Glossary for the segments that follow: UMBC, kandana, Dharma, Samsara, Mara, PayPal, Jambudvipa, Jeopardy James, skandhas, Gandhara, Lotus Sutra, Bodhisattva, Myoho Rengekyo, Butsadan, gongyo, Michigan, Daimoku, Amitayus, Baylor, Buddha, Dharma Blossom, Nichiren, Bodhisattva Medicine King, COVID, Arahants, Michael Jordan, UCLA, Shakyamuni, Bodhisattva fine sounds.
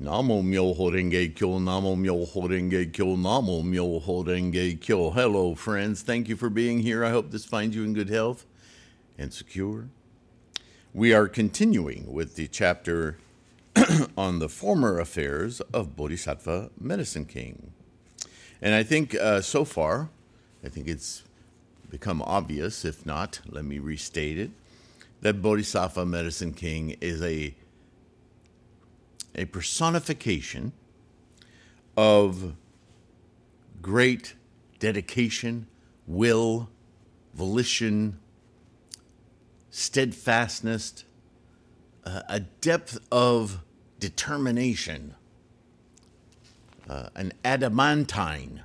Namo Myoho Rengekyo, Namo Myoho Rengekyo, Namo Myoho Rengekyo. Hello, friends. Thank you for being here. I hope this finds you in good health and secure. We are continuing with the chapter on the former affairs of Bodhisattva Medicine King. And I think so far, I think it's become obvious, if not, let me restate it, that Bodhisattva Medicine King is a personification of great dedication, will, volition, steadfastness, a depth of determination, an adamantine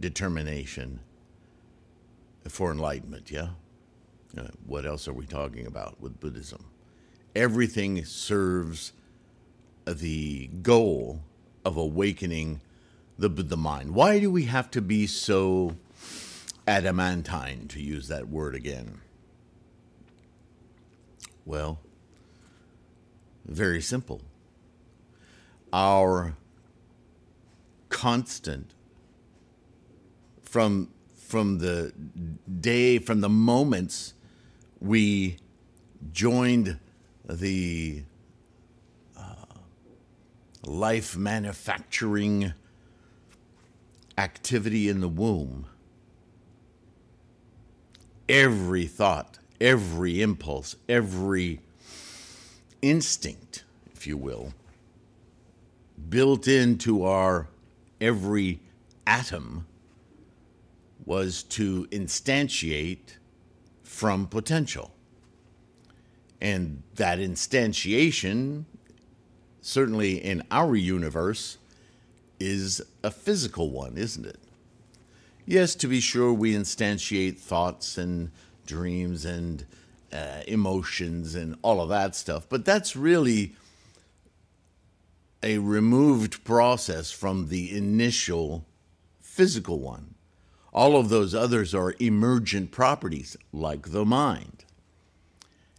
determination for enlightenment, yeah? What else are we talking about with Buddhism? Everything serves the goal of awakening the Buddha mind. Why do we have to be so adamantine, to use that word again? Well, very simple. Our constant, from the moments we joined the life manufacturing activity in the womb, every thought, every impulse, every instinct, if you will, built into our every atom was to instantiate from potential. And that instantiation, certainly in our universe, is a physical one, isn't it? Yes, to be sure, we instantiate thoughts and dreams and emotions and all of that stuff, but that's really a removed process from the initial physical one. All of those others are emergent properties, like the mind.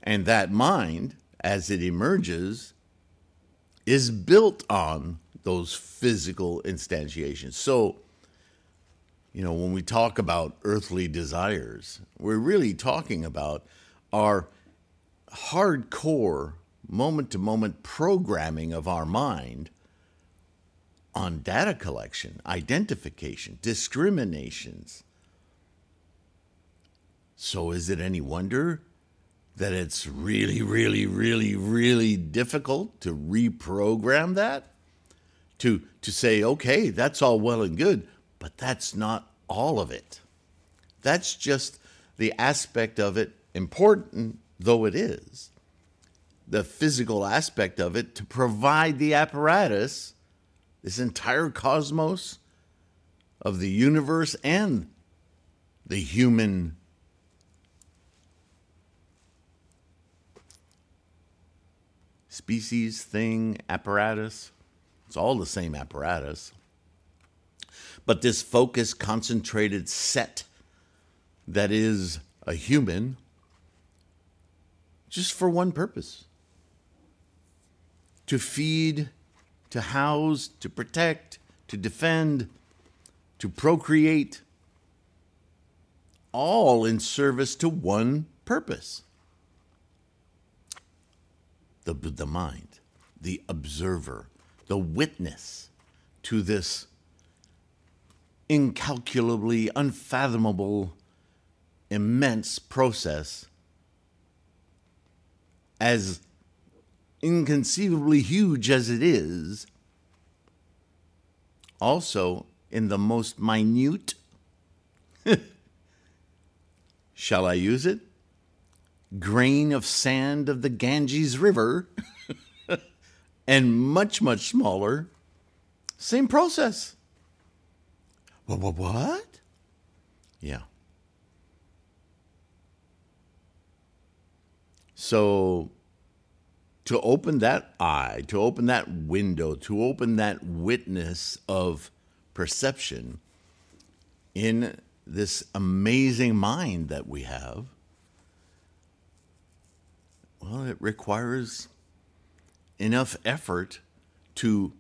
And that mind, as it emerges, is built on those physical instantiations. So, you know, when we talk about earthly desires, we're really talking about our hardcore, moment-to-moment programming of our mind on data collection, identification, discriminations. So is it any wonder that it's really, really, really, really difficult to reprogram that? To say, okay, that's all well and good, but that's not all of it. That's just the aspect of it, important though it is, the physical aspect of it to provide the apparatus, this entire cosmos of the universe and the human species, thing, apparatus. It's all the same apparatus. But this focused, concentrated set that is a human, just for one purpose: to feed, to house, to protect, to defend, to procreate, all in service to one purpose: the Buddha mind, the observer, the witness to this incalculably unfathomable, immense process, as inconceivably huge as it is, also in the most minute, shall I use it, grain of sand of the Ganges River, and much, much smaller, same process. What? Yeah. So to open that eye, to open that window, to open that witness of perception in this amazing mind that we have, well, it requires enough effort to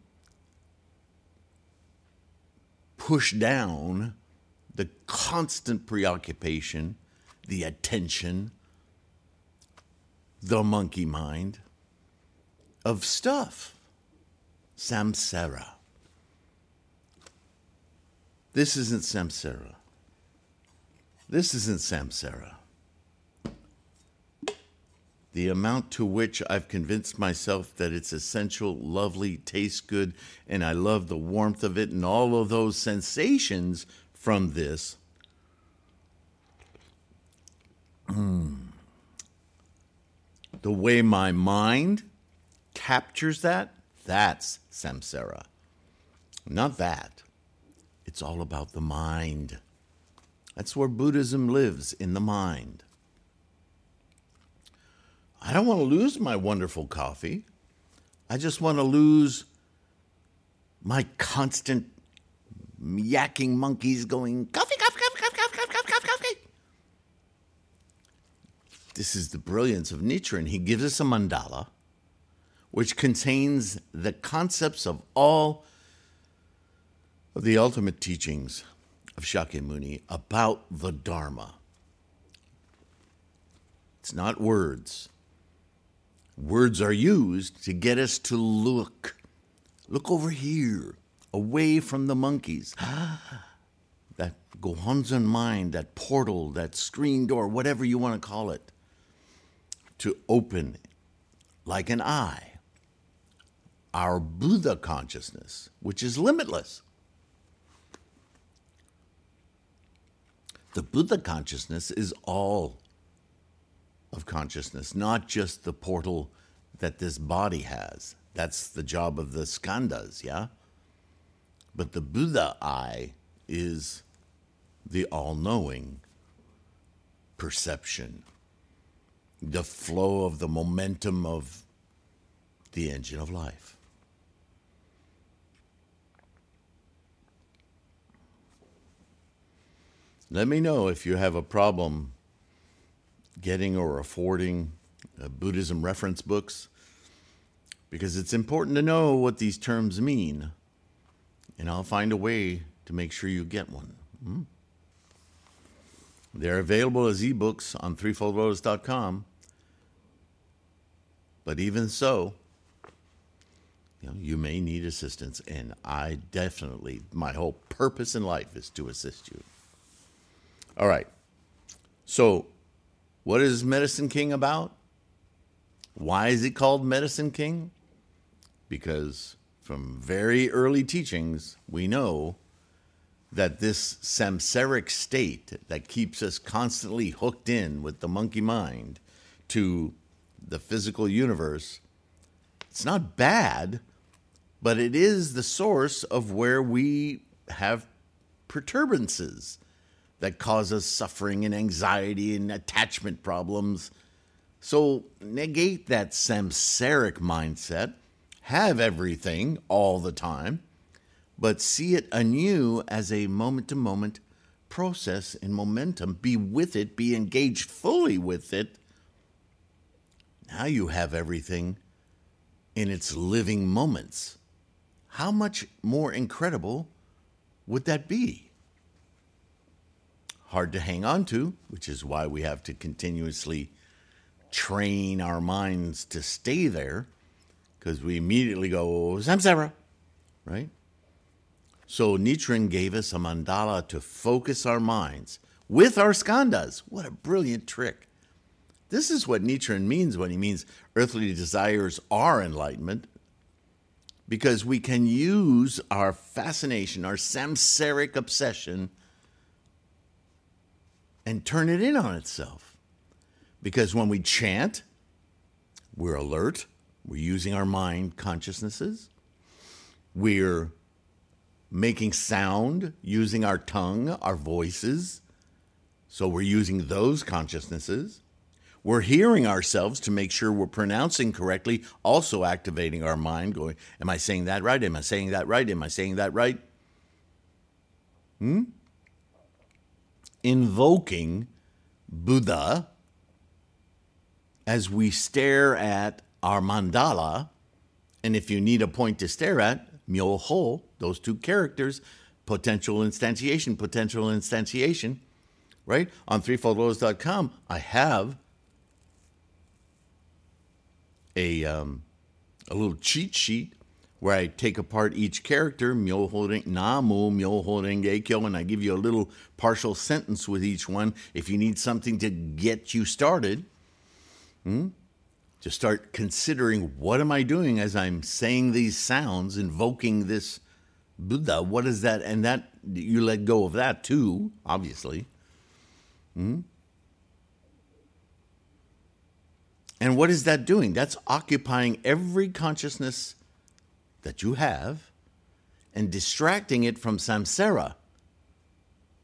push down the constant preoccupation, the attention, the monkey mind of stuff, samsara. This isn't samsara. This isn't samsara. The amount to which I've convinced myself that it's essential, lovely, tastes good, and I love the warmth of it and all of those sensations from this. The way my mind captures that, that's samsara. Not that. It's all about the mind. That's where Buddhism lives, in the mind. I don't want to lose my wonderful coffee. I just want to lose my constant yakking monkeys going, coffee, coffee, coffee, coffee, coffee, coffee, coffee, coffee. This is the brilliance of Nichiren. He gives us a mandala, which contains the concepts of all of the ultimate teachings of Shakyamuni about the Dharma. It's not words. Words are used to get us to look. Look over here, away from the monkeys. That Gohonzon mind, that portal, that screen door, whatever you want to call it, to open like an eye. Our Buddha consciousness, which is limitless. The Buddha consciousness is all of consciousness, not just the portal that this body has. That's the job of the skandhas, yeah? But the Buddha eye is the all-knowing perception, the flow of the momentum of the engine of life. Let me know if you have a problem getting or affording Buddhism reference books, because it's important to know what these terms mean, and I'll find a way to make sure you get one. They're available as ebooks on threefoldlotus.com, but even so, you may need assistance, and I definitely, my whole purpose in life is to assist you. All right, so what is Medicine King about? Why is it called Medicine King? Because from very early teachings, we know that this samsaric state that keeps us constantly hooked in with the monkey mind to the physical universe, it's not bad, but it is the source of where we have perturbances that causes suffering and anxiety and attachment problems. So negate that samsaric mindset. Have everything all the time, but see it anew as a moment-to-moment process and momentum. Be with it. Be engaged fully with it. Now you have everything in its living moments. How much more incredible would that be? Hard to hang on to, which is why we have to continuously train our minds to stay there, because we immediately go, samsara, right? So Nichiren gave us a mandala to focus our minds with our skandhas. What a brilliant trick. This is what Nichiren means when he means earthly desires are enlightenment, because we can use our fascination, our samsaric obsession, and turn it in on itself. Because when we chant, we're alert. We're using our mind consciousnesses. We're making sound, using our tongue, our voices. So we're using those consciousnesses. We're hearing ourselves to make sure we're pronouncing correctly, also activating our mind, going, am I saying that right? Am I saying that right? Am I saying that right? Invoking Buddha as we stare at our mandala. And if you need a point to stare at, Myoho, those two characters, potential instantiation, right? On threefoldlotus.com, I have a little cheat sheet where I take apart each character, Myoho Rengekyo, and I give you a little partial sentence with each one if you need something to get you started. To start considering, what am I doing as I'm saying these sounds, invoking this Buddha? What is that? And that you let go of that too, obviously. And what is that doing? That's occupying every consciousness that you have and distracting it from samsara.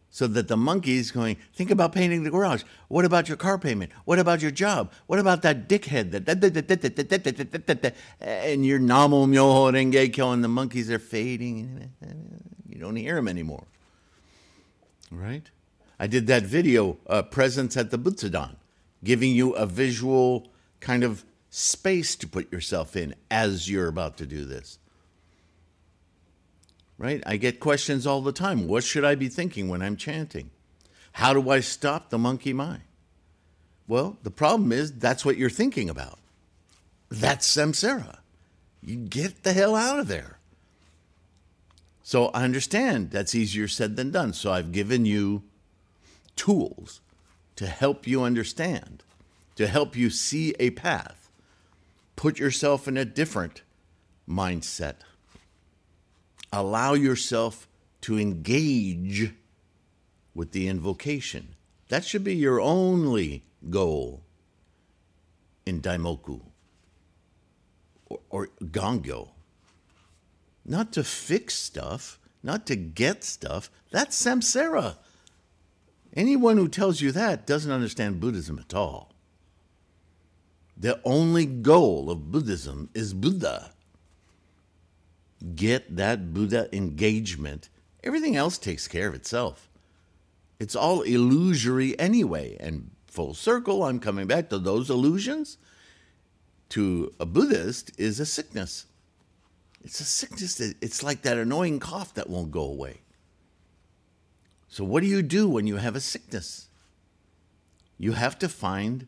So that the monkey's going, think about painting the garage. What about your car payment? What about your job? What about that dickhead? That. And your Namo Myoho Rengekyo, and the monkeys are fading. You don't hear them anymore. Right? I did that video, Presence at the Butsadan, giving you a visual kind of space to put yourself in as you're about to do this. Right? I get questions all the time. What should I be thinking when I'm chanting? How do I stop the monkey mind? Well, the problem is that's what you're thinking about. That's samsara. You get the hell out of there. So I understand that's easier said than done. So I've given you tools to help you understand, to help you see a path. Put yourself in a different mindset. Allow yourself to engage with the invocation. That should be your only goal in Daimoku or gongyo. Not to fix stuff, not to get stuff. That's samsara. Anyone who tells you that doesn't understand Buddhism at all. The only goal of Buddhism is Buddha. Get that Buddha engagement. Everything else takes care of itself. It's all illusory anyway. And full circle, I'm coming back to those illusions. To a Buddhist is a sickness. It's a sickness. It's like that annoying cough that won't go away. So what do you do when you have a sickness? You have to find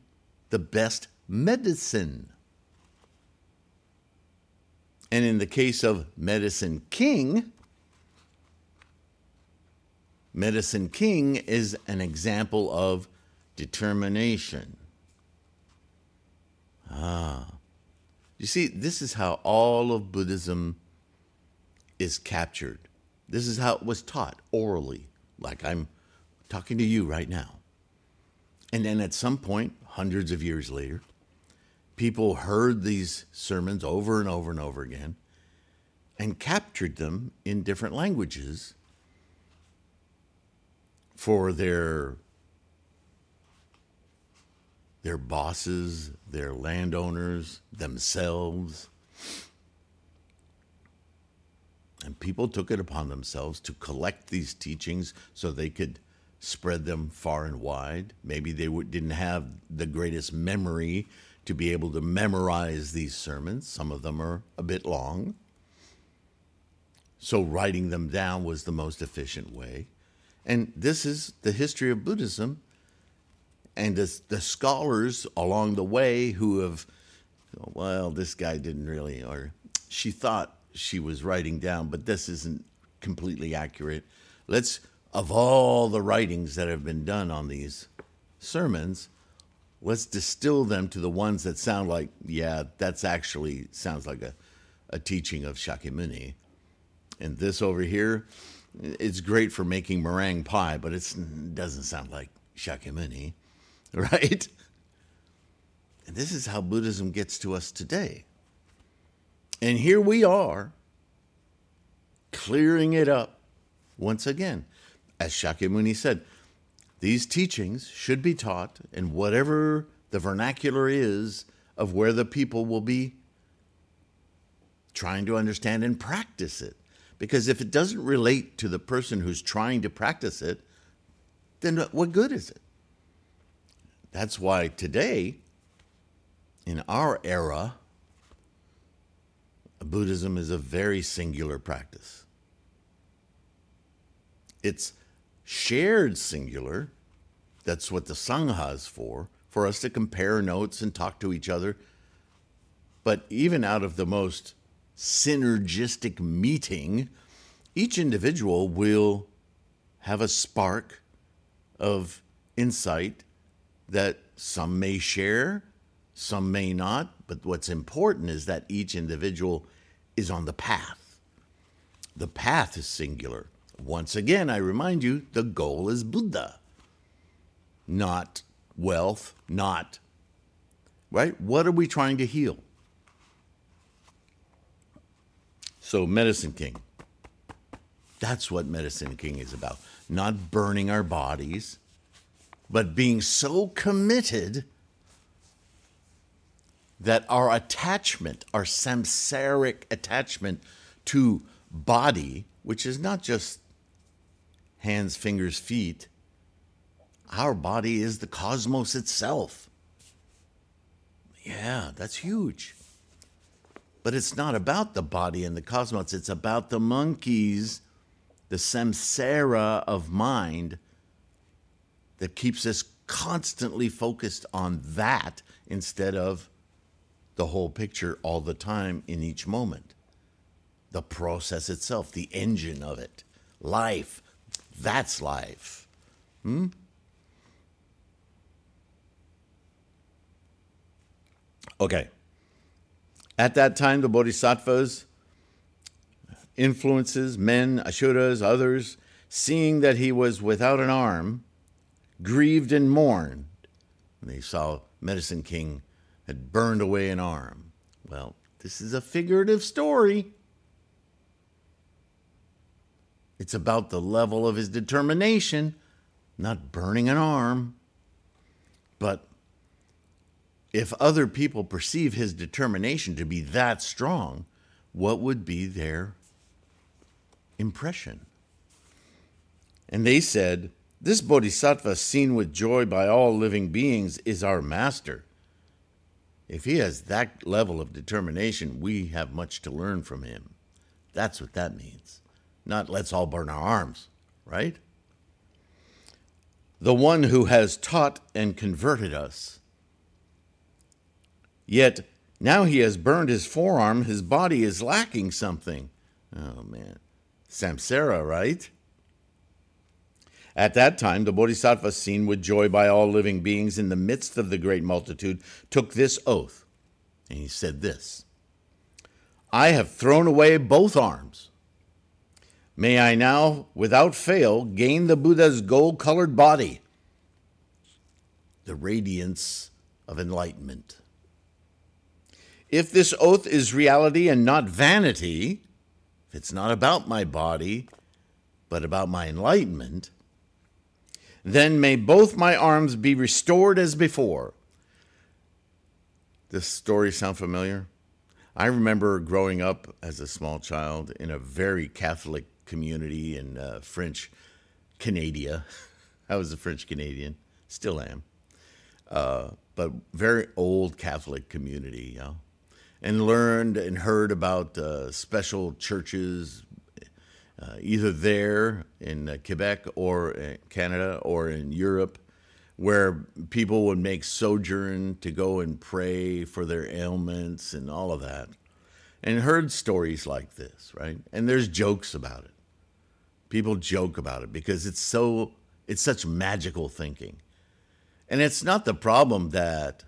the best medicine. And in the case of Medicine King is an example of determination. You see, this is how all of Buddhism is captured. This is how it was taught orally, like I'm talking to you right now. And then at some point, hundreds of years later, people heard these sermons over and over and over again and captured them in different languages for their bosses, their landowners, themselves. And people took it upon themselves to collect these teachings so they could spread them far and wide. Maybe they didn't have the greatest memory to be able to memorize these sermons. Some of them are a bit long. So writing them down was the most efficient way. And this is the history of Buddhism. And the scholars along the way who have, well, this guy didn't really, or she thought she was writing down, but this isn't completely accurate. Let's, of all the writings that have been done on these sermons, let's distill them to the ones that sound like, yeah, that's actually sounds like a teaching of Shakyamuni. And this over here, it's great for making meringue pie, but it doesn't sound like Shakyamuni, right? And this is how Buddhism gets to us today. And here we are, clearing it up once again. As Shakyamuni said, these teachings should be taught in whatever the vernacular is of where the people will be trying to understand and practice it. Because if it doesn't relate to the person who's trying to practice it, then what good is it? That's why today, in our era, Buddhism is a very singular practice. It's shared singular. That's what the Sangha is for us to compare notes and talk to each other. But even out of the most synergistic meeting, each individual will have a spark of insight that some may share, some may not, but what's important is that each individual is on the path. The path is singular. Once again, I remind you, the goal is Buddha, not wealth, not, right? What are we trying to heal? So Medicine King, that's what Medicine King is about. Not burning our bodies, but being so committed that our attachment, our samsaric attachment to body, which is not just hands, fingers, feet, our body is the cosmos itself. Yeah, that's huge. But it's not about the body and the cosmos. It's about the monkeys, the samsara of mind that keeps us constantly focused on that instead of the whole picture all the time in each moment. The process itself, the engine of it. Life, that's life. Okay. At that time, the Bodhisattvas, influences, men, Asuras, others, seeing that he was without an arm, grieved and mourned. And they saw Medicine King had burned away an arm. Well, this is a figurative story. It's about the level of his determination, not burning an arm. But if other people perceive his determination to be that strong, what would be their impression? And they said, "This Bodhisattva, seen with joy by all living beings, is our master. If he has that level of determination, we have much to learn from him." That's what that means. Not let's all burn our arms, right? The one who has taught and converted us. Yet now he has burned his forearm, his body is lacking something. Oh man, samsara, right? At that time, the Bodhisattva, seen with joy by all living beings in the midst of the great multitude, took this oath. And he said this, "I have thrown away both arms. May I now, without fail, gain the Buddha's gold-colored body." The radiance of enlightenment. If this oath is reality and not vanity, if it's not about my body, but about my enlightenment, then may both my arms be restored as before. Does this story sound familiar? I remember growing up as a small child in a very Catholic community in French Canada. I was a French Canadian, still am, but very old Catholic community, you know, and learned and heard about special churches, either there in Quebec or in Canada or in Europe, where people would make sojourn to go and pray for their ailments and all of that, and heard stories like this, right? And there's jokes about it. People joke about it because it's such magical thinking. And it's not the problem that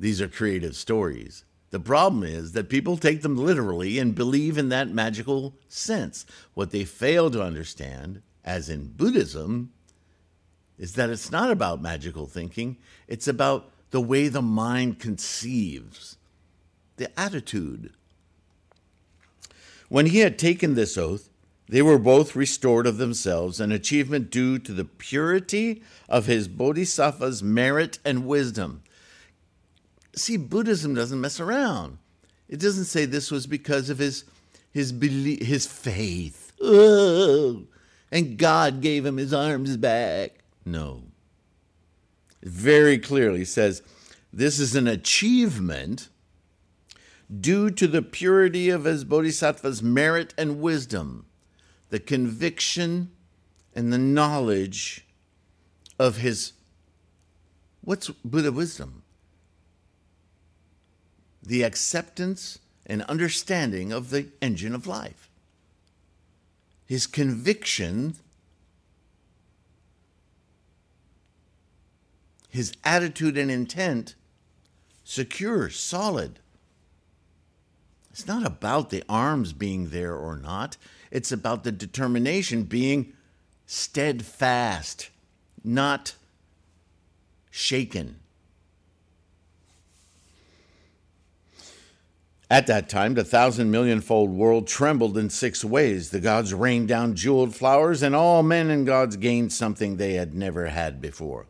these are creative stories. The problem is that people take them literally and believe in that magical sense. What they fail to understand, as in Buddhism, is that it's not about magical thinking. It's about the way the mind conceives, the attitude. When he had taken this oath, they were both restored of themselves, an achievement due to the purity of his Bodhisattva's merit and wisdom. See, Buddhism doesn't mess around. It doesn't say this was because of his belief, his faith. Oh, and God gave him his arms back. No. It very clearly says this is an achievement due to the purity of his Bodhisattva's merit and wisdom, the conviction and the knowledge of his, what's Buddha wisdom? The acceptance and understanding of the engine of life. His conviction, his attitude and intent, secure, solid. It's not about the arms being there or not. It's about the determination being steadfast, not shaken. At that time, the 1,000,000,000-fold world trembled in six ways. The gods rained down jeweled flowers, and all men and gods gained something they had never had before.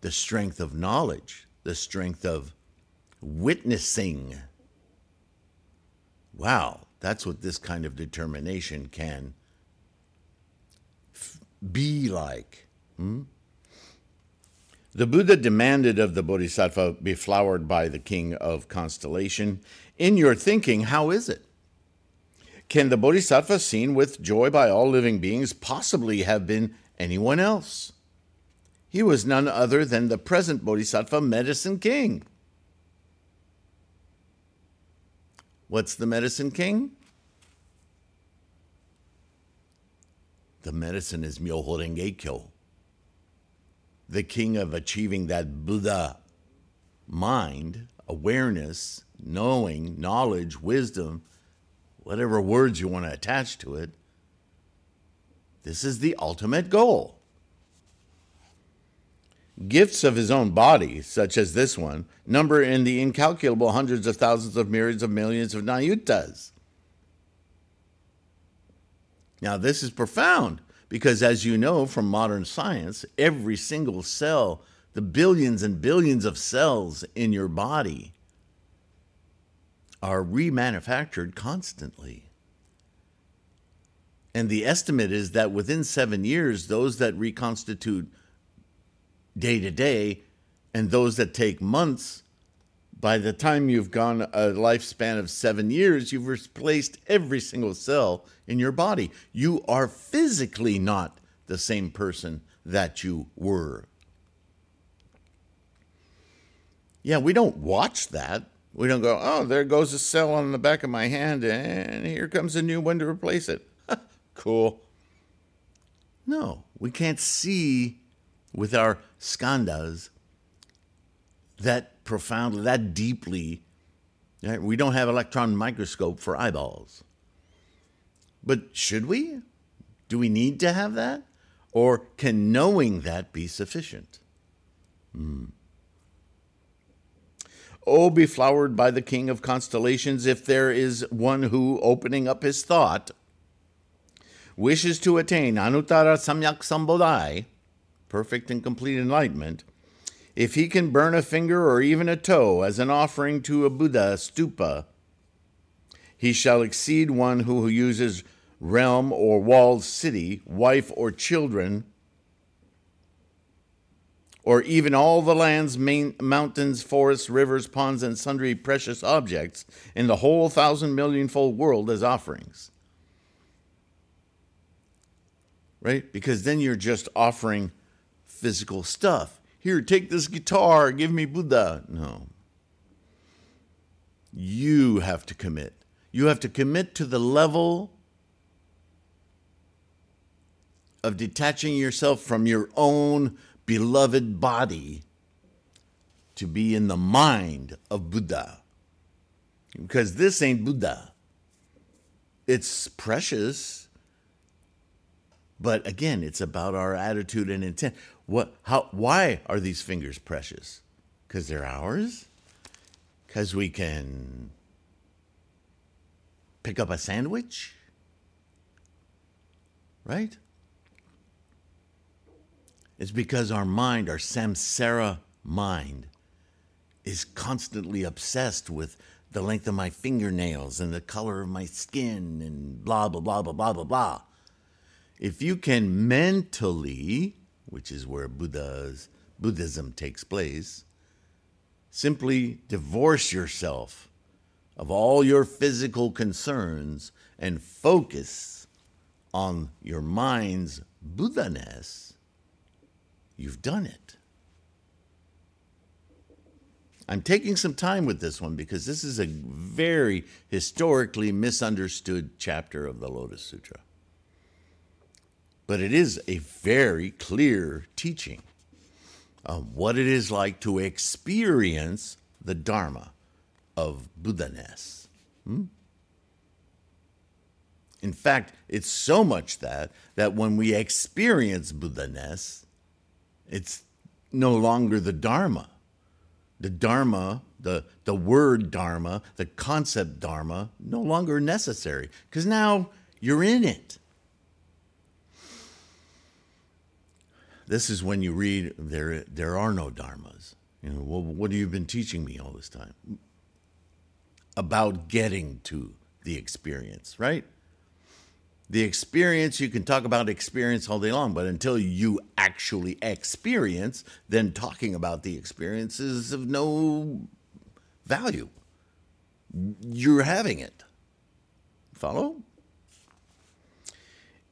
The strength of knowledge, the strength of witnessing. Wow, that's what this kind of determination can be like. The Buddha demanded of the Bodhisattva be flowered by the king of constellation. In your thinking, how is it? Can the Bodhisattva seen with joy by all living beings possibly have been anyone else? He was none other than the present Bodhisattva Medicine King. What's the Medicine King? The medicine is Myoho Rengekyo, the king of achieving that Buddha mind, awareness, knowing, knowledge, wisdom, whatever words you want to attach to it. This is the ultimate goal. Gifts of his own body, such as this one, number in the incalculable hundreds of thousands of myriads of millions of nayutas. Now, this is profound, because as you know from modern science, every single cell, the billions and billions of cells in your body are remanufactured constantly. And the estimate is that within 7 years, those that reconstitute day to day and those that take months, by the time you've gone a lifespan of 7 years, you've replaced every single cell in your body. You are physically not the same person that you were. Yeah, we don't watch that. We don't go, oh, there goes a cell on the back of my hand, and here comes a new one to replace it. Cool. No, we can't see with our skandhas that profoundly, that deeply. Right? We don't have electron microscope for eyeballs. But should we? Do we need to have that? Or can knowing that be sufficient? Oh, be flowered by the king of constellations, if there is one who, opening up his thought, wishes to attain anuttara samyaksambodhi, perfect and complete enlightenment, if he can burn a finger or even a toe as an offering to a Buddha stupa, he shall exceed one who uses realm or walled city, wife or children, or even all the lands, mountains, forests, rivers, ponds, and sundry precious objects in the whole 1,000,000,000-fold world as offerings. Right? Because then you're just offering physical stuff. Here, take this guitar, give me Buddha. No. You have to commit. You have to commit to the level of detaching yourself from your own beloved body to be in the mind of Buddha. Because this ain't Buddha. It's precious. But again, it's about our attitude and intent. Why are these fingers precious? Because they're ours? Because we can pick up a sandwich? Right? It's because our mind, our samsara mind, is constantly obsessed with the length of my fingernails and the color of my skin and blah, blah, blah, blah, blah, blah, blah. If you can mentally, which is where Buddhism takes place, simply divorce yourself of all your physical concerns and focus on your mind's Buddha-ness, you've done it. I'm taking some time with this one because this is a very historically misunderstood chapter of the Lotus Sutra. But it is a very clear teaching of what it is like to experience the Dharma of Buddha-ness. In fact, it's so much that when we experience Buddha-ness, it's no longer the Dharma. The Dharma, the word Dharma, the concept Dharma, no longer necessary because now you're in it. This is when you read, there are no dharmas. You know, well, what have you been teaching me all this time? About getting to the experience, right? The experience, you can talk about experience all day long, but until you actually experience, then talking about the experience is of no value. You're having it. Follow?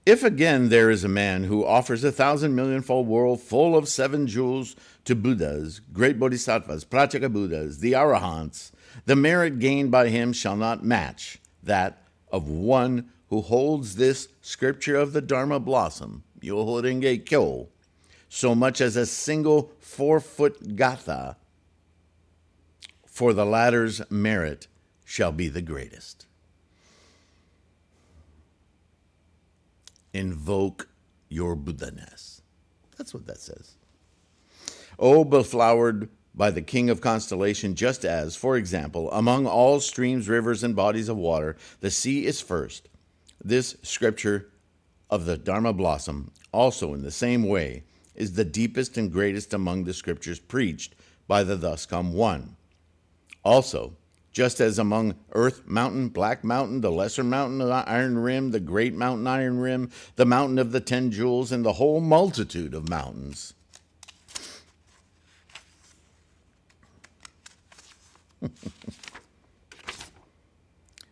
If again there is a man who offers 1,000,000,000-fold world full of 7 jewels to Buddhas, great Bodhisattvas, Prataka Buddhas, the Arahants, the merit gained by him shall not match that of one who holds this scripture of the Dharma Blossom, Myoho Rengekyo, so much as a single 4-foot gatha, for the latter's merit shall be the greatest. Invoke your Buddha-ness. That's what that says. Oh, beflowered by the King of Constellation, just as, for example, among all streams, rivers, and bodies of water, the sea is first. This scripture of the Dharma Blossom, also in the same way, is the deepest and greatest among the scriptures preached by the Thus Come One. Also, just as among Earth Mountain, Black Mountain, the Lesser Mountain of the Iron Rim, the Great Mountain Iron Rim, the Mountain of the 10 Jewels, and the whole multitude of mountains.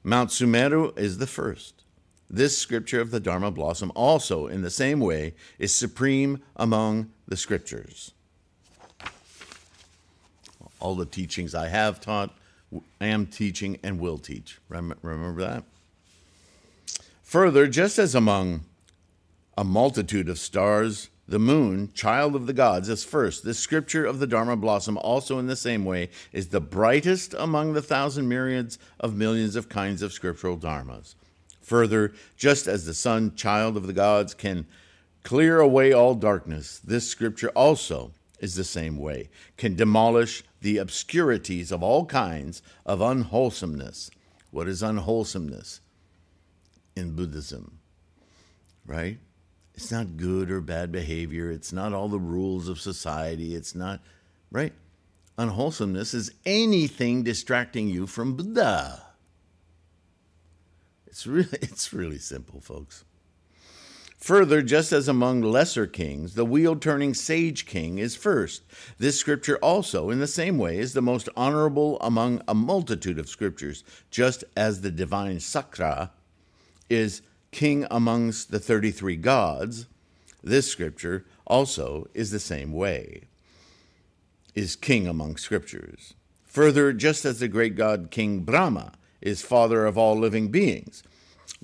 Mount Sumeru is the first. This scripture of the Dharma Blossom also, in the same way, is supreme among the scriptures. All the teachings I have taught, I am teaching and will teach. Remember that? Further, just as among a multitude of stars, the moon, child of the gods, is first. This scripture of the Dharma Blossom also in the same way is the brightest among the 1,000,000,000 of millions of kinds of scriptural dharmas. Further, just as the sun, child of the gods, can clear away all darkness, this scripture also is the same way, can demolish the obscurities of all kinds of unwholesomeness. What is unwholesomeness in Buddhism? Right? It's not good or bad behavior. It's not all the rules of society. It's not, right? Unwholesomeness is anything distracting you from Buddha. It's really simple, folks. Further, just as among lesser kings, the wheel-turning sage king is first. This scripture also, in the same way, is the most honorable among a multitude of scriptures, just as the divine Sakra is king amongst the 33 gods. This scripture also is the same way, is king among scriptures. Further, just as the great god King Brahma is father of all living beings,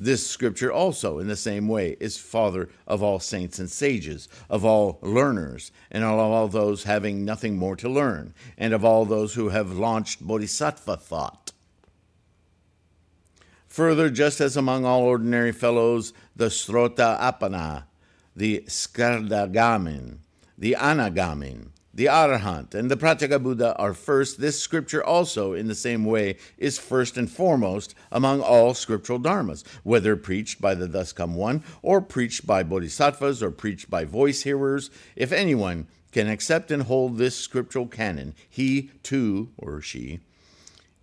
this scripture also, in the same way, is father of all saints and sages, of all learners, and of all those having nothing more to learn, and of all those who have launched bodhisattva thought. Further, just as among all ordinary fellows, the srotapanna, the skandagamin, the anagamin, the Arahant and the Prataka Buddha are first. This scripture also, in the same way, is first and foremost among all scriptural dharmas, whether preached by the Thus Come One, or preached by bodhisattvas, or preached by voice hearers. If anyone can accept and hold this scriptural canon, he too, or she,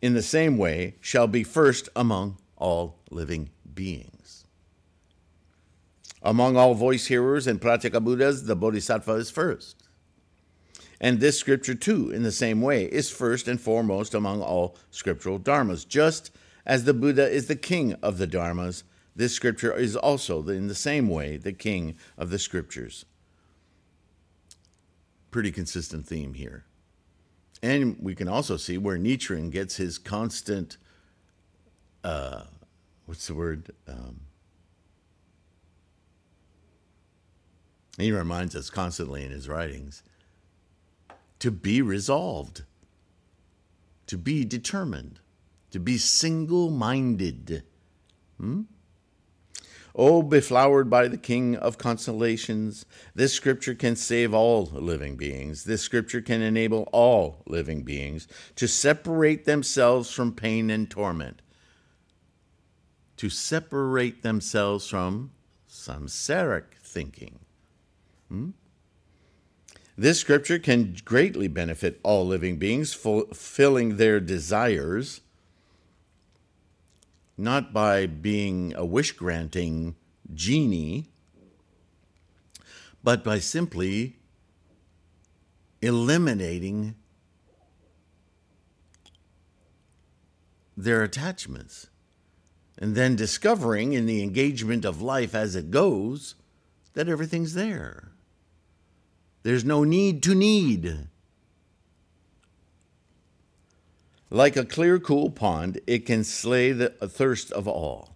in the same way, shall be first among all living beings. Among all voice hearers and Prataka Buddhas, the bodhisattva is first. And this scripture, too, in the same way, is first and foremost among all scriptural dharmas. Just as the Buddha is the king of the dharmas, This scripture is also, in the same way, the king of the scriptures. Pretty consistent theme here. And we can also see where Nichiren gets his constant, he reminds us constantly in his writings, to be resolved, to be determined, to be single-minded. Oh, beflowered by the King of Constellations, this scripture can save all living beings. This scripture can enable all living beings to separate themselves from pain and torment, to separate themselves from samsaric thinking. This scripture can greatly benefit all living beings, fulfilling their desires, not by being a wish-granting genie, but by simply eliminating their attachments and then discovering in the engagement of life as it goes that everything's there. There's no need to need. Like a clear, cool pond, it can slay the thirst of all.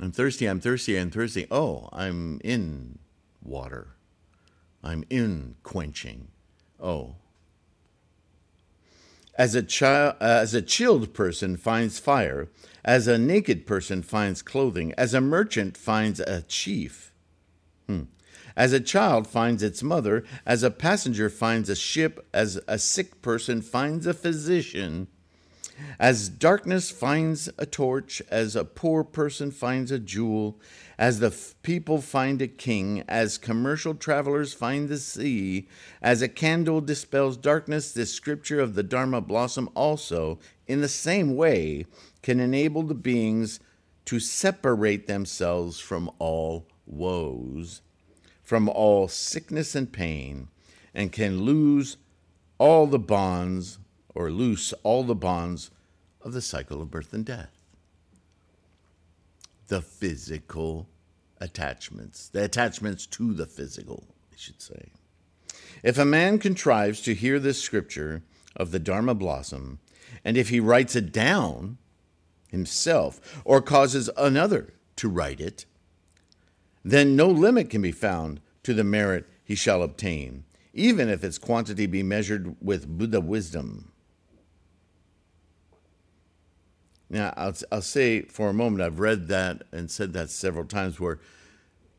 I'm thirsty, I'm thirsty, I'm thirsty. Oh, I'm in water. I'm in quenching. Oh. As a chilled person finds fire, as a naked person finds clothing, as a merchant finds a chief. As a child finds its mother, as a passenger finds a ship, as a sick person finds a physician, as darkness finds a torch, as a poor person finds a jewel, as the people find a king, as commercial travelers find the sea, as a candle dispels darkness, this scripture of the Dharma Blossom also, in the same way, can enable the beings to separate themselves from all woes, from all sickness and pain, and can loose all the bonds of the cycle of birth and death. The physical attachments, the attachments to the physical, I should say. If a man contrives to hear this scripture of the Dharma Blossom, and if he writes it down himself or causes another to write it, then no limit can be found to the merit he shall obtain, even if its quantity be measured with Buddha wisdom. Now, I'll say for a moment, I've read that and said that several times, where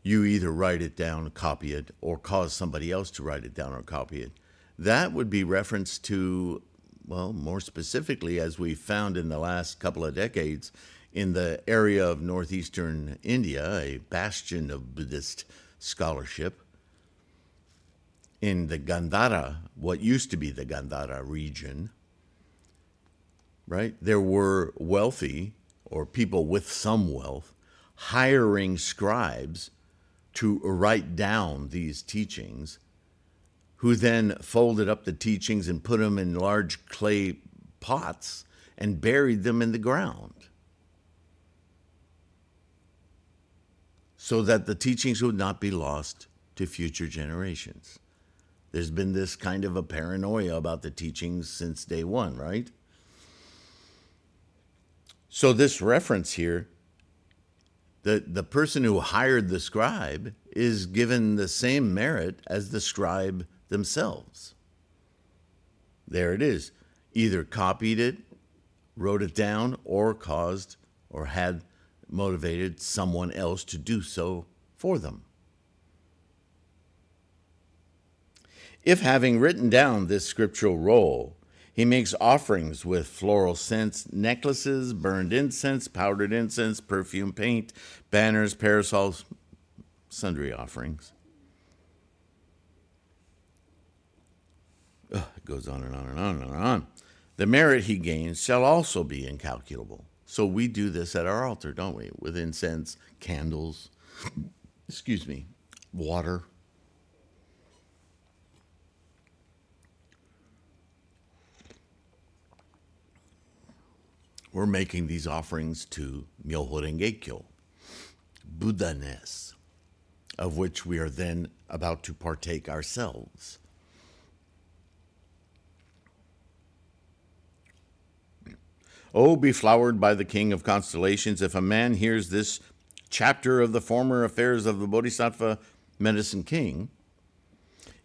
you either write it down, copy it, or cause somebody else to write it down or copy it. That would be reference to, well, more specifically, as we found in the last couple of decades, in the area of northeastern India, a bastion of Buddhist scholarship, in the Gandhara, what used to be the Gandhara region, right? There were wealthy, or people with some wealth, hiring scribes to write down these teachings, who then folded up the teachings and put them in large clay pots and buried them in the ground, so that the teachings would not be lost to future generations. There's been this kind of a paranoia about the teachings since day one, right? So this reference here, the person who hired the scribe is given the same merit as the scribe themselves. There it is. Either copied it, wrote it down, or caused or had motivated someone else to do so for them. If, having written down this scriptural roll, he makes offerings with floral scents, necklaces, burned incense, powdered incense, perfume paint, banners, parasols, sundry offerings. It goes on and on and on and on. The merit he gains shall also be incalculable. So we do this at our altar, don't we? With incense, candles, water. We're making these offerings to Myoho Rengekyo, Buddha-ness, of which we are then about to partake ourselves. Oh, be flowered by the King of Constellations, if a man hears this chapter of the former affairs of the Bodhisattva Medicine King,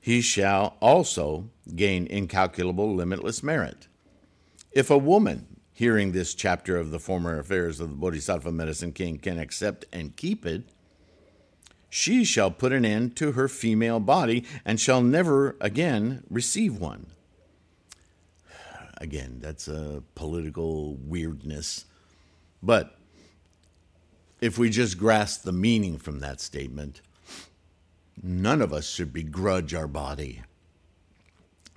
he shall also gain incalculable, limitless merit. If a woman, hearing this chapter of the former affairs of the Bodhisattva Medicine King, can accept and keep it, she shall put an end to her female body and shall never again receive one. Again, that's a political weirdness. But if we just grasp the meaning from that statement, none of us should begrudge our body.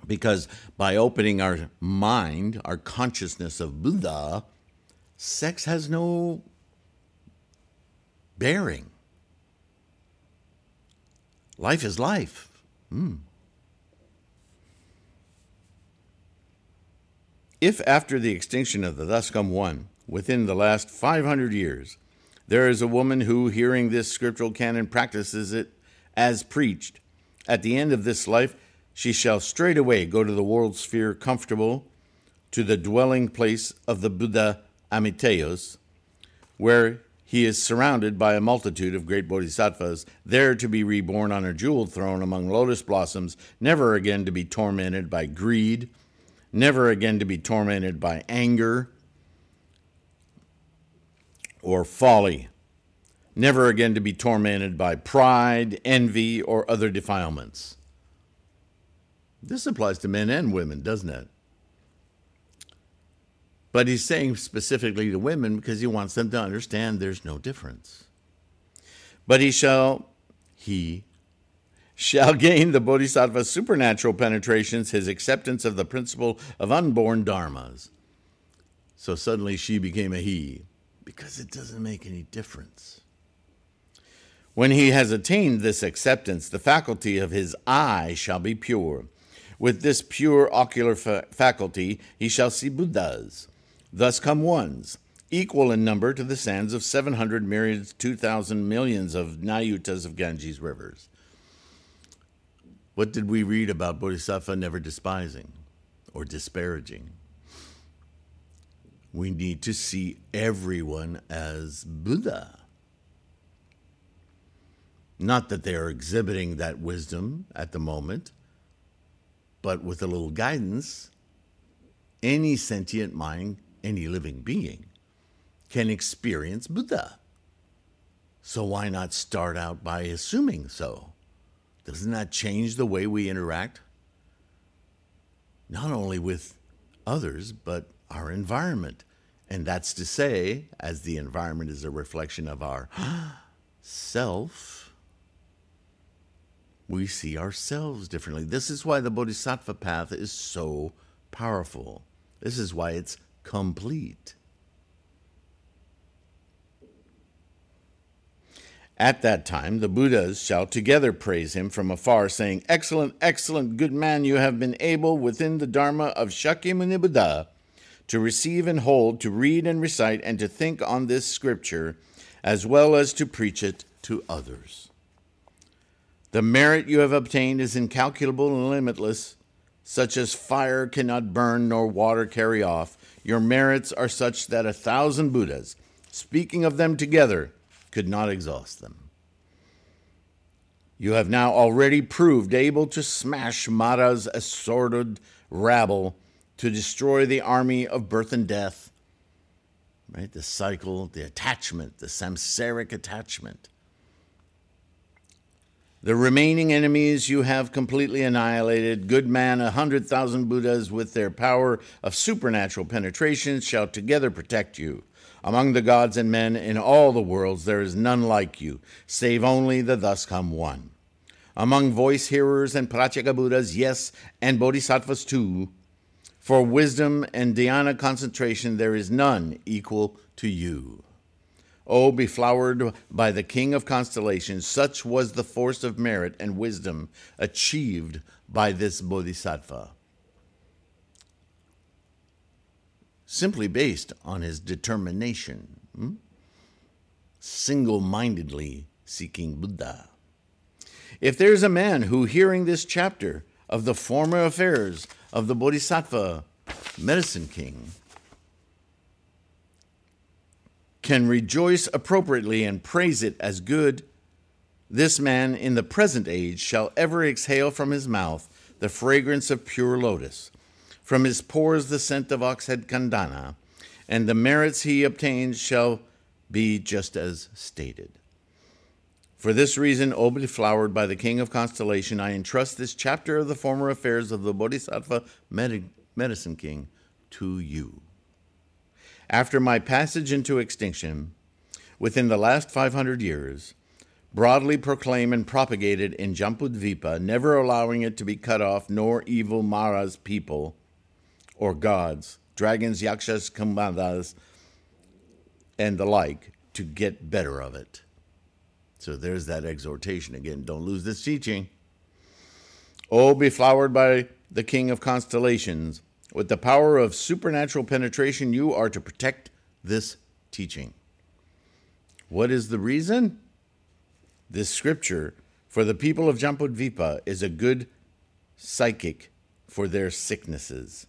Because by opening our mind, our consciousness of Buddha, sex has no bearing. Life is life. If after the extinction of the Thus-come One, within the last 500 years, there is a woman who, hearing this scriptural canon, practices it as preached, at the end of this life, she shall straightway go to the world sphere comfortable, to the dwelling place of the Buddha Amitayus, where he is surrounded by a multitude of great bodhisattvas, there to be reborn on a jeweled throne among lotus blossoms, never again to be tormented by greed, never again to be tormented by anger or folly, never again to be tormented by pride, envy, or other defilements. This applies to men and women, doesn't it? But he's saying specifically to women because he wants them to understand there's no difference. But he shall gain the Bodhisattva's supernatural penetrations, his acceptance of the principle of unborn dharmas. So suddenly she became a he, because it doesn't make any difference. When he has attained this acceptance, the faculty of his eye shall be pure. With this pure ocular faculty, he shall see Buddhas, thus come ones, equal in number to the sands of 700 myriads, 2,000 millions of Nayutas of Ganges rivers. What did we read about Bodhisattva never despising or disparaging? We need to see everyone as Buddha. Not that they are exhibiting that wisdom at the moment, but with a little guidance, any sentient mind, any living being, can experience Buddha. So why not start out by assuming so? Doesn't that change the way we interact? Not only with others, but our environment. And that's to say, as the environment is a reflection of our self, we see ourselves differently. This is why the Bodhisattva path is so powerful. This is why it's complete. At that time, the Buddhas shall together praise him from afar, saying, "Excellent, excellent, good man, you have been able within the Dharma of Shakyamuni Buddha to receive and hold, to read and recite, and to think on this scripture, as well as to preach it to others. The merit you have obtained is incalculable and limitless, such as fire cannot burn nor water carry off. Your merits are such that 1,000 Buddhas, speaking of them together, could not exhaust them. You have now already proved able to smash Mara's assorted rabble, to destroy the army of birth and death," right? The cycle, the attachment, the samsaric attachment. "The remaining enemies you have completely annihilated. Good man, 100,000 Buddhas with their power of supernatural penetration shall together protect you. Among the gods and men in all the worlds, there is none like you, save only the thus come one. Among voice hearers and Prataka Buddhas, yes, and bodhisattvas too, for wisdom and dhyana concentration, there is none equal to you. Oh, be flowered by the King of Constellations, such was the force of merit and wisdom achieved by this bodhisattva." Simply based on his determination. single-mindedly seeking Buddha. If there is a man who, hearing this chapter of the former affairs of the Bodhisattva Medicine King, can rejoice appropriately and praise it as good, this man in the present age shall ever exhale from his mouth the fragrance of pure lotus, from his pores the scent of oxhead kandana, and the merits he obtains shall be just as stated. For this reason, O beflowered by the King of Constellation, I entrust this chapter of the former affairs of the Bodhisattva Medicine King to you. After my passage into extinction, within the last 500 years, broadly proclaim and propagate it in Jambudvipa, never allowing it to be cut off, nor evil Mara's people or gods, dragons, yakshas, skandhas, and the like, to get better of it. So there's that exhortation again. Don't lose this teaching. Oh, beflowered by the King of Constellations, with the power of supernatural penetration, you are to protect this teaching. What is the reason? This scripture for the people of Jambudvipa is a good psychic for their sicknesses,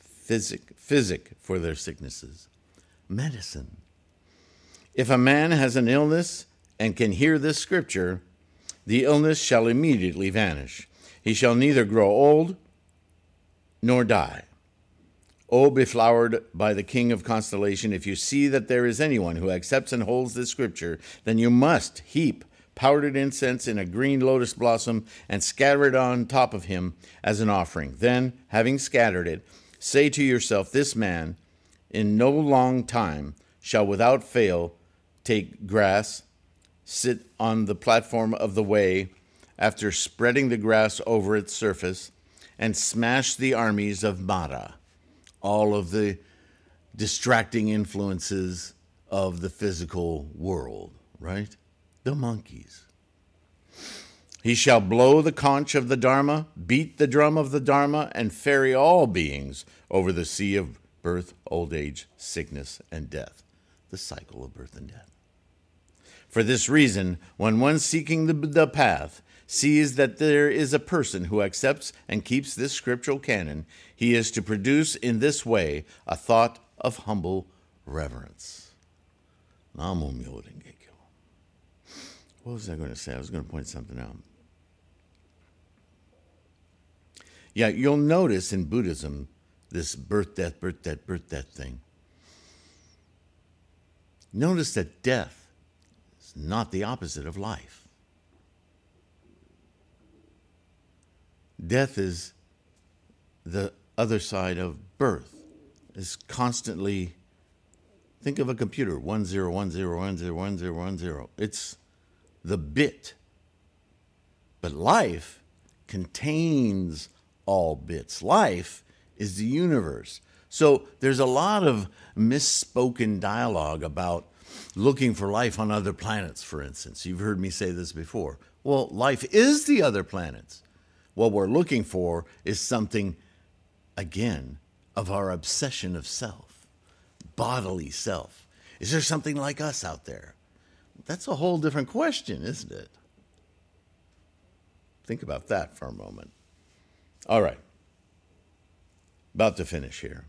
physic for their sicknesses, medicine. If a man has an illness and can hear this scripture, the illness shall immediately vanish. He shall neither grow old nor die. O beflowered by the King of Constellation, if you see that there is anyone who accepts and holds this scripture, then you must heap powdered incense in a green lotus blossom and scatter it on top of him as an offering. Then, having scattered it, say to yourself, this man, in no long time, shall without fail take grass, sit on the platform of the way after spreading the grass over its surface, and smash the armies of Mara, all of the distracting influences of the physical world, right? The monkeys. He shall blow the conch of the Dharma, beat the drum of the Dharma, and ferry all beings over the sea of birth, old age, sickness, and death. The cycle of birth and death. For this reason, when one seeking the Buddha path sees that there is a person who accepts and keeps this scriptural canon, he is to produce in this way a thought of humble reverence. Namo Myoho Rengekyo. What was I going to say? I was going to point something out. Yeah, you'll notice in Buddhism this birth, death, birth, death, birth, death thing. Notice that death is not the opposite of life. Death is the other side of birth. It's constantly, think of a computer, 10, 10, 10, 10, 10. It's the bit. But life contains all bits. Life is the universe. So there's a lot of misspoken dialogue about looking for life on other planets, for instance. You've heard me say this before. Well, life is the other planets. What we're looking for is something, again, of our obsession of self, bodily self. Is there something like us out there? That's a whole different question, isn't it? Think about that for a moment. All right. About to finish here.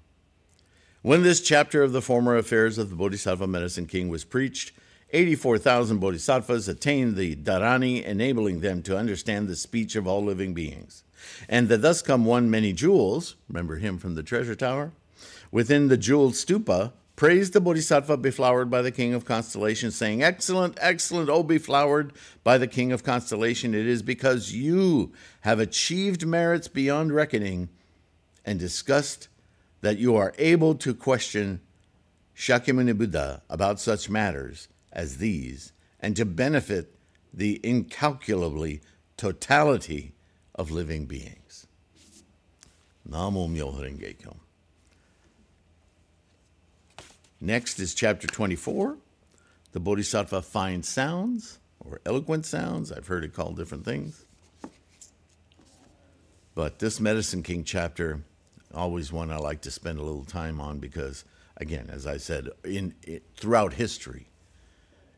When this chapter of the former affairs of the Bodhisattva Medicine King was preached, 84,000 bodhisattvas attained the dharani, enabling them to understand the speech of all living beings. And the thus come one many jewels, remember him from the treasure tower, within the jeweled stupa, praised the Bodhisattva beflowered by the King of Constellation, saying, excellent, excellent, O beflowered by the King of Constellation, it is because you have achieved merits beyond reckoning and discussed that you are able to question Shakyamuni Buddha about such matters as these and to benefit the incalculably totality of living beings. Namo Myoho Rengekyo. Next is chapter 24, the Bodhisattva fine sounds or eloquent sounds. I've heard it called different things. But this Medicine King chapter, always one I like to spend a little time on because again, as I said, throughout history,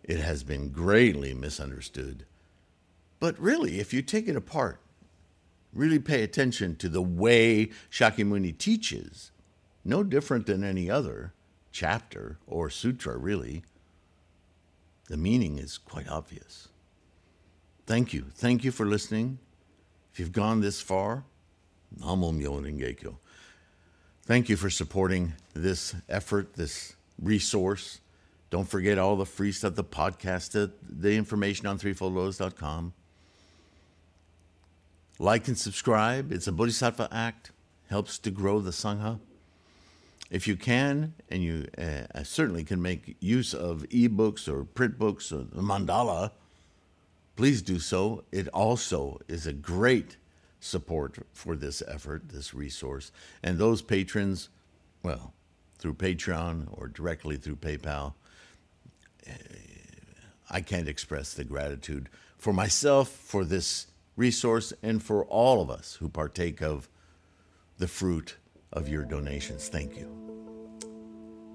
it has been greatly misunderstood. But really, if you take it apart, really pay attention to the way Shakyamuni teaches, no different than any other chapter or sutra, really, the meaning is quite obvious. Thank you. Thank you for listening. If you've gone this far, Namo Myoho Rengekyo. Thank you for supporting this effort, this resource. Don't forget all the free stuff, the podcast, the information on threefoldlotus.com. Like and subscribe. It's a Bodhisattva act. Helps to grow the Sangha. If you can, and you certainly can make use of ebooks or print books or mandala, please do so. It also is a great support for this effort, this resource. And those patrons, well, through Patreon or directly through PayPal, I can't express the gratitude for myself, for this resource, and for all of us who partake of the fruit of your donations. Thank you.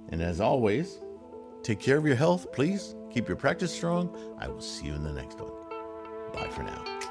And as always, take care of your health, please. Keep your practice strong. I will see you in the next one. Bye for now.